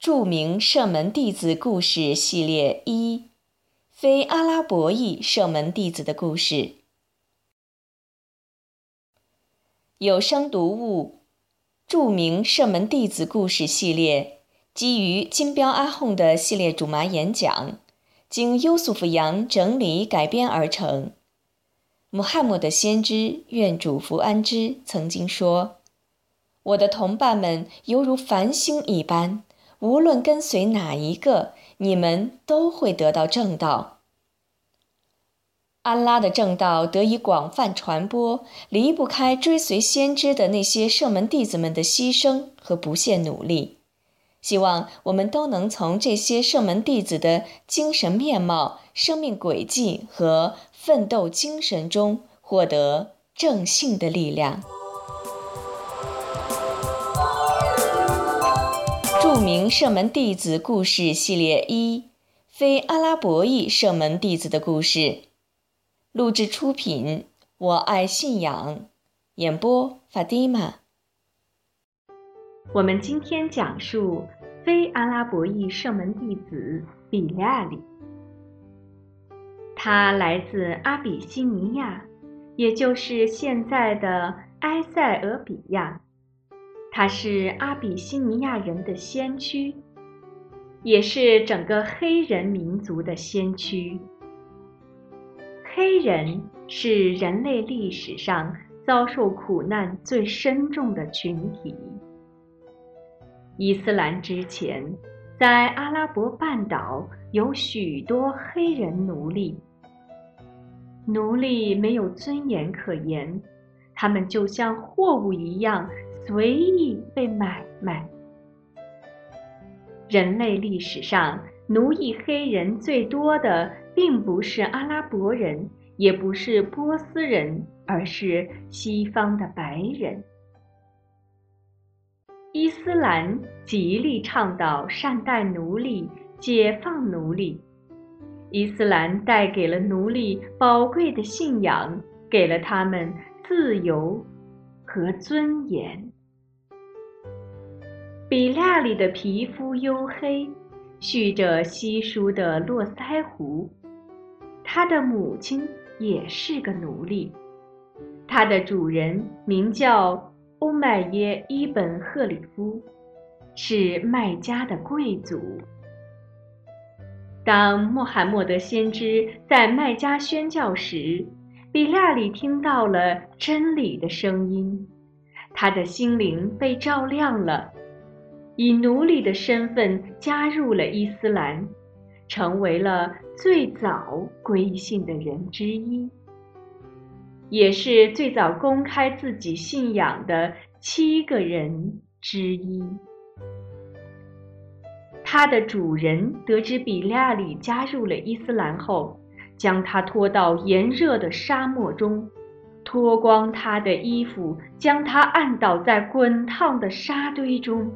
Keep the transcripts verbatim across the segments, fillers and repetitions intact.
著名圣门弟子故事系列一，非阿拉伯裔圣门弟子的故事。有声读物，著名圣门弟子故事系列，基于金标阿訇的系列主麻演讲，经优素福扬整理改编而成。穆罕默德先知，愿主福安之，曾经说：我的同伴们犹如繁星一般，无论跟随哪一个，你们都会得到正道。安拉的正道得以广泛传播，离不开追随先知的那些圣门弟子们的牺牲和不懈努力。希望我们都能从这些圣门弟子的精神面貌、生命轨迹和奋斗精神中获得正性的力量。著名圣门弟子故事系列一，非阿拉伯裔圣门弟子的故事。录制出品，我爱信仰。演播，法蒂玛。我们今天讲述非阿拉伯裔圣门弟子比拉里。他来自阿比西尼亚，也就是现在的埃塞俄比亚。他是阿比西尼亚人的先驱，也是整个黑人民族的先驱。黑人是人类历史上遭受苦难最深重的群体。伊斯兰之前，在阿拉伯半岛有许多黑人奴隶。奴隶没有尊严可言，他们就像货物一样随意被买卖。人类历史上，奴役黑人最多的并不是阿拉伯人，也不是波斯人，而是西方的白人。伊斯兰极力倡导善待奴隶，解放奴隶。伊斯兰带给了奴隶宝贵的信仰，给了他们自由和尊严。比拉里的皮肤黝黑，蓄着稀疏的络腮胡。他的母亲也是个奴隶，他的主人名叫欧麦耶伊本赫里夫，是麦加的贵族。当穆罕默德先知在麦加宣教时，比拉里听到了真理的声音，他的心灵被照亮了，以奴隶的身份加入了伊斯兰，成为了最早归信的人之一，也是最早公开自己信仰的七个人之一。他的主人得知比拉里加入了伊斯兰后，将他拖到炎热的沙漠中，脱光他的衣服，将他按倒在滚烫的沙堆中，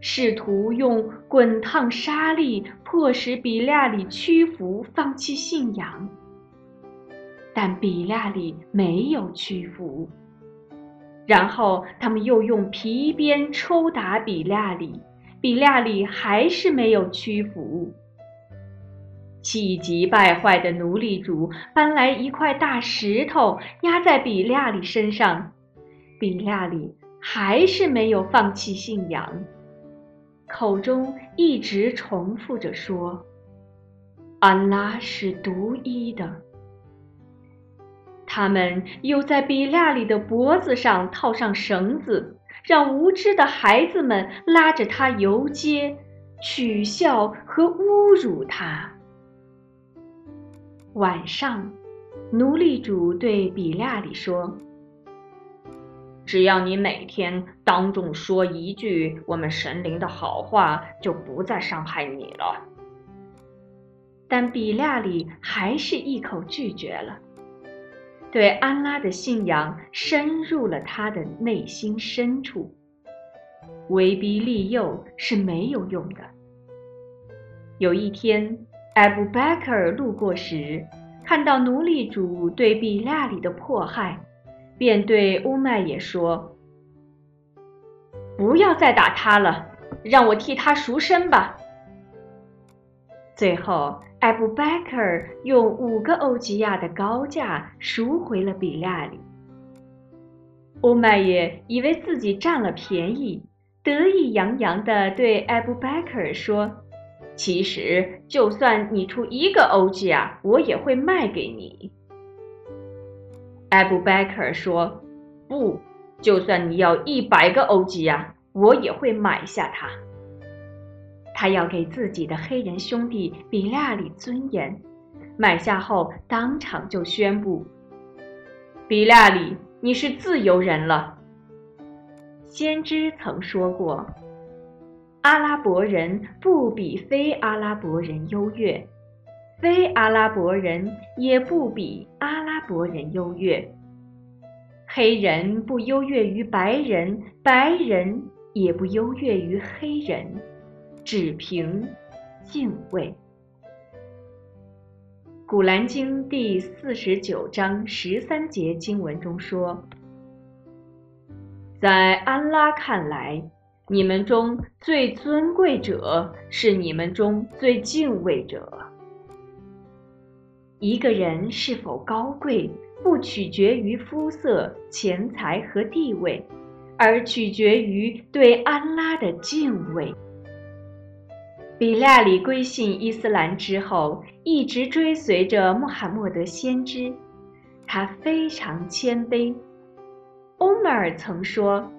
试图用滚烫沙粒迫使比拉里屈服，放弃信仰。但比拉里没有屈服。然后他们又用皮鞭抽打比拉里，比拉里还是没有屈服。气急败坏的奴隶主搬来一块大石头压在比拉里身上，比拉里还是没有放弃信仰，口中一直重复着说：安拉是独一的。他们又在比拉里的脖子上套上绳子，让无知的孩子们拉着他游街，取笑和侮辱他。晚上，奴隶主对比拉里说：只要你每天当众说一句我们神灵的好话，就不再伤害你了。但比拉里还是一口拒绝了。对安拉的信仰深入了他的内心深处，威逼利诱是没有用的。有一天，艾布巴克尔路过时，看到奴隶主对比拉里的迫害，便对乌麦也说：不要再打他了，让我替他赎身吧。”最后，艾布拜克尔用五个欧吉亚的高价赎回了比利亚里。欧麦也以为自己占了便宜，得意洋洋地对艾布拜克尔说：“其实，就算你出一个欧吉亚，我也会卖给你。”艾布拜克尔说：“不，就算你要一百个欧吉亚，我也会买下它。”他要给自己的黑人兄弟比利亚里尊严。买下后，当场就宣布：“比利亚里，你是自由人了。”先知曾说过，阿拉伯人不比非阿拉伯人优越，非阿拉伯人也不比阿拉伯人优越。黑人不优越于白人，白人也不优越于黑人，只凭敬畏。古兰经第四十九章十三节经文中说，在安拉看来，你们中最尊贵者是你们中最敬畏者。一个人是否高贵，不取决于肤色、钱财和地位，而取决于对安拉的敬畏。比利亚里归信伊斯兰之后，一直追随着穆罕默德先知，他非常谦卑。欧麦尔曾说，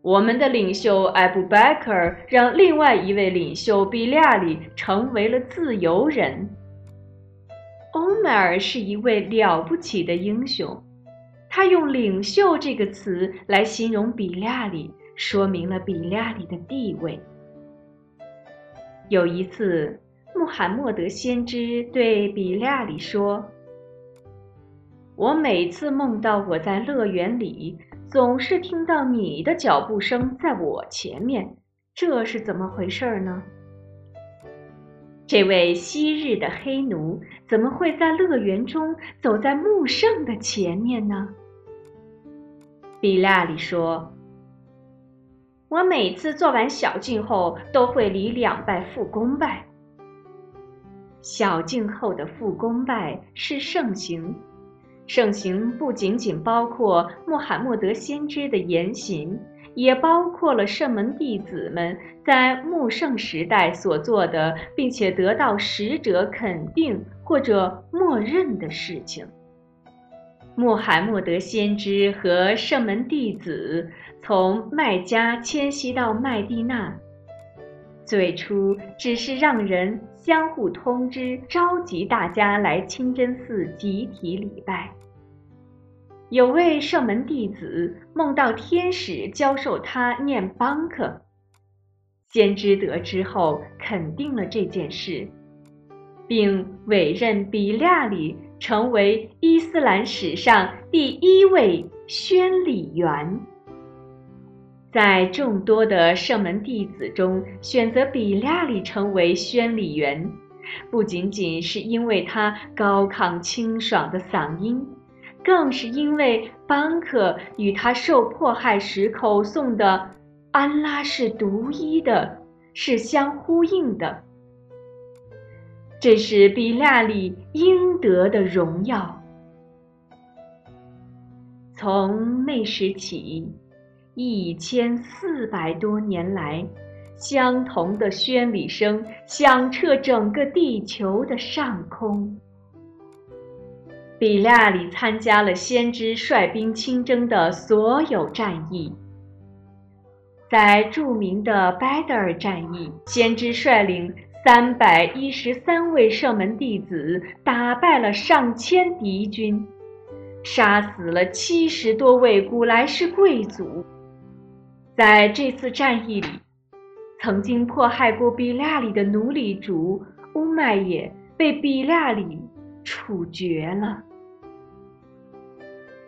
我们的领袖艾布拜克尔让另外一位领袖比利亚里成为了自由人。欧麦尔是一位了不起的英雄，他用领袖这个词来形容比利亚里，说明了比利亚里的地位。有一次，穆罕默德先知对比利亚里说，我每次梦到我在乐园里，总是听到你的脚步声在我前面，这是怎么回事呢？这位昔日的黑奴怎么会在乐园中走在穆圣的前面呢？比利亚里说，我每次做完小净后都会礼两拜复公拜。小净后的复公拜是盛行，盛行不仅仅包括穆罕默德先知的言行，也包括了圣门弟子们在穆圣时代所做的，并且得到使者肯定或者默认的事情。穆罕默德先知和圣门弟子从麦加迁徙到麦地那，最初只是让人相互通知，召集大家来清真寺集体礼拜。有位圣门弟子梦到天使教授他念邦克，先知得知后肯定了这件事，并委任比利亚里成为伊斯兰史上第一位宣礼员。在众多的圣门弟子中，选择比利亚里成为宣礼员，不仅仅是因为他高亢清爽的嗓音，更是因为邦克与他受迫害时口诵的安拉是独一的是相呼应的。这是比利亚里应得的荣耀。从那时起，一千四百多年来，相同的宣礼声响彻整个地球的上空。比利亚里参加了先知率兵亲征的所有战役。在著名的拜德尔战役，先知率领三百一十三位圣门弟子打败了上千敌军，杀死了七十多位古莱什贵族。在这次战役里，曾经迫害过比利亚里的奴隶主乌麦也被比利亚里处决了。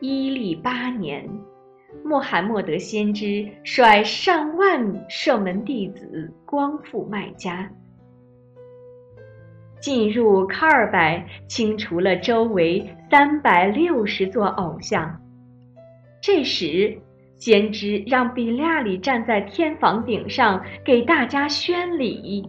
伊利八年，穆罕默德先知率上万圣门弟子光复麦加，进入喀尔拜，清除了周围三百六十座偶像。这时，先知让比拉里站在天房顶上给大家宣礼。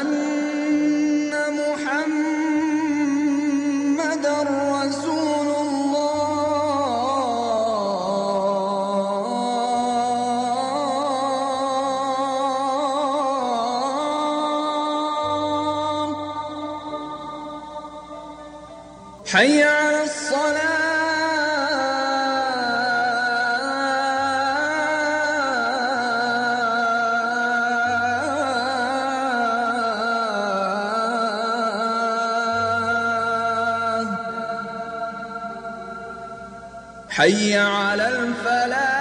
أن حي على الصلاة حي على الفلاح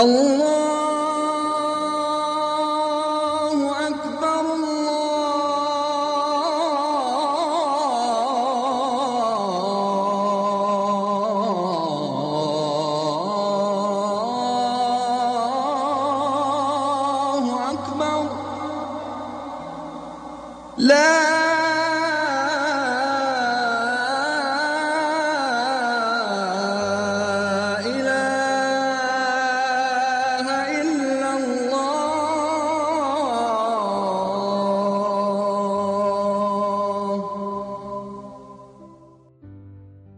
الله أكبر الله أكبر لا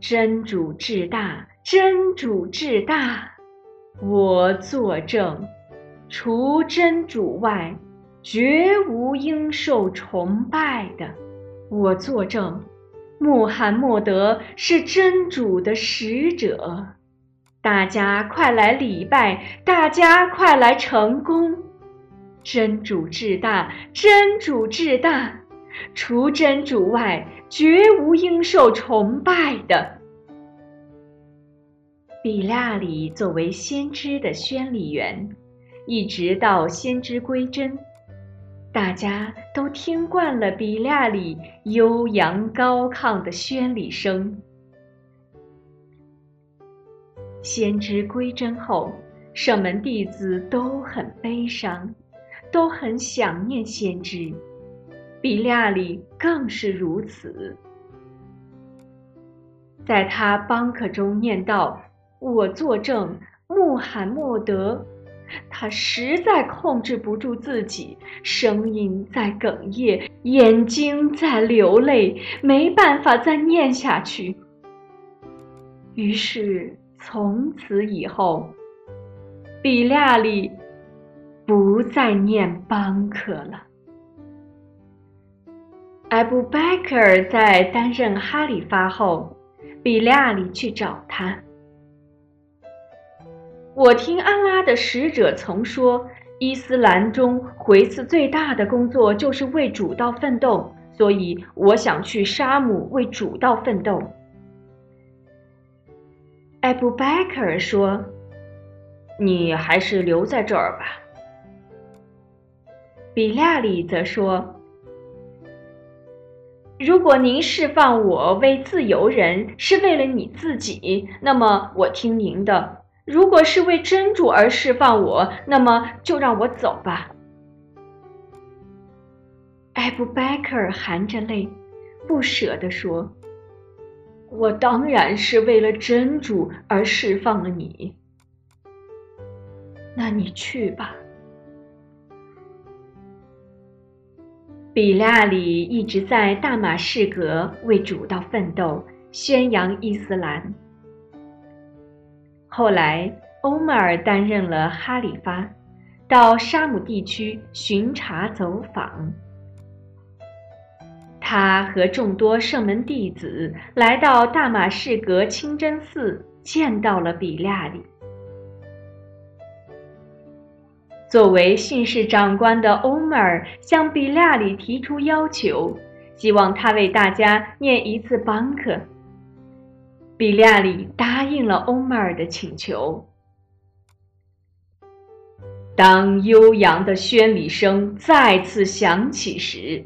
真主至大，真主至大，我作证，除真主外，绝无应受崇拜的。我作证，穆罕默德是真主的使者。大家快来礼拜，大家快来成功。真主至大，真主至大，除真主外，绝无应受崇拜的。比拉里作为先知的宣礼员，一直到先知归真，大家都听惯了比拉里悠扬高亢的宣礼声。先知归真后，圣门弟子都很悲伤，都很想念先知，比拉里更是如此。在他邦克中念道：我作证，穆罕默德，他实在控制不住自己，声音在哽咽，眼睛在流泪，没办法再念下去。于是从此以后，比拉里不再念邦克了。艾布拜克尔在担任哈里发后，比拉里去找他。我听安拉的使者曾说，伊斯兰中回赐最大的工作就是为主道奋斗，所以我想去沙姆为主道奋斗。艾布拜克尔说，你还是留在这儿吧。比拉里则说，如果您释放我为自由人是为了你自己，那么我听您的。如果是为真主而释放我，那么就让我走吧。艾布拜克尔含着泪，不舍地说：“我当然是为了真主而释放了你。那你去吧。”比拉里一直在大马士革为主道奋斗，宣扬伊斯兰。后来，欧迈尔担任了哈里发，到沙姆地区巡查走访。他和众多圣门弟子来到大马士革清真寺，见到了比剌里。作为训示长官的欧迈尔向比剌里提出要求，希望他为大家念一次邦克。比剌里答应了欧迈尔的请求。当悠扬的宣礼声再次响起时，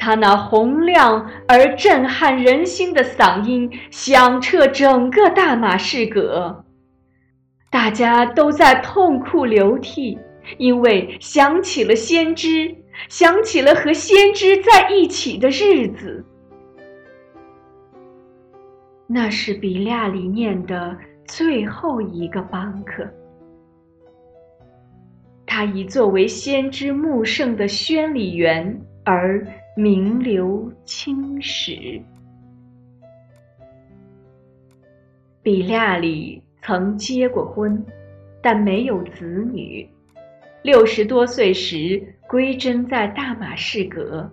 他那洪亮而震撼人心的嗓音响彻整个大马士革，大家都在痛哭流涕，因为想起了先知，想起了和先知在一起的日子。那是比剌里念的最后一个邦克。他已作为先知穆圣的宣礼员而名留青史。比剌里曾结过婚，但没有子女。六十多岁时归真在大马士革。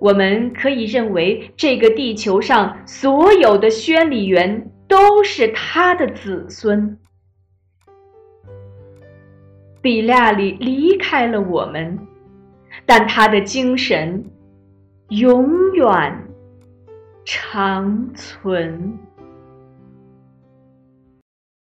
我们可以认为这个地球上所有的宣礼员都是他的子孙。比剌里离开了我们，但他的精神永远长存。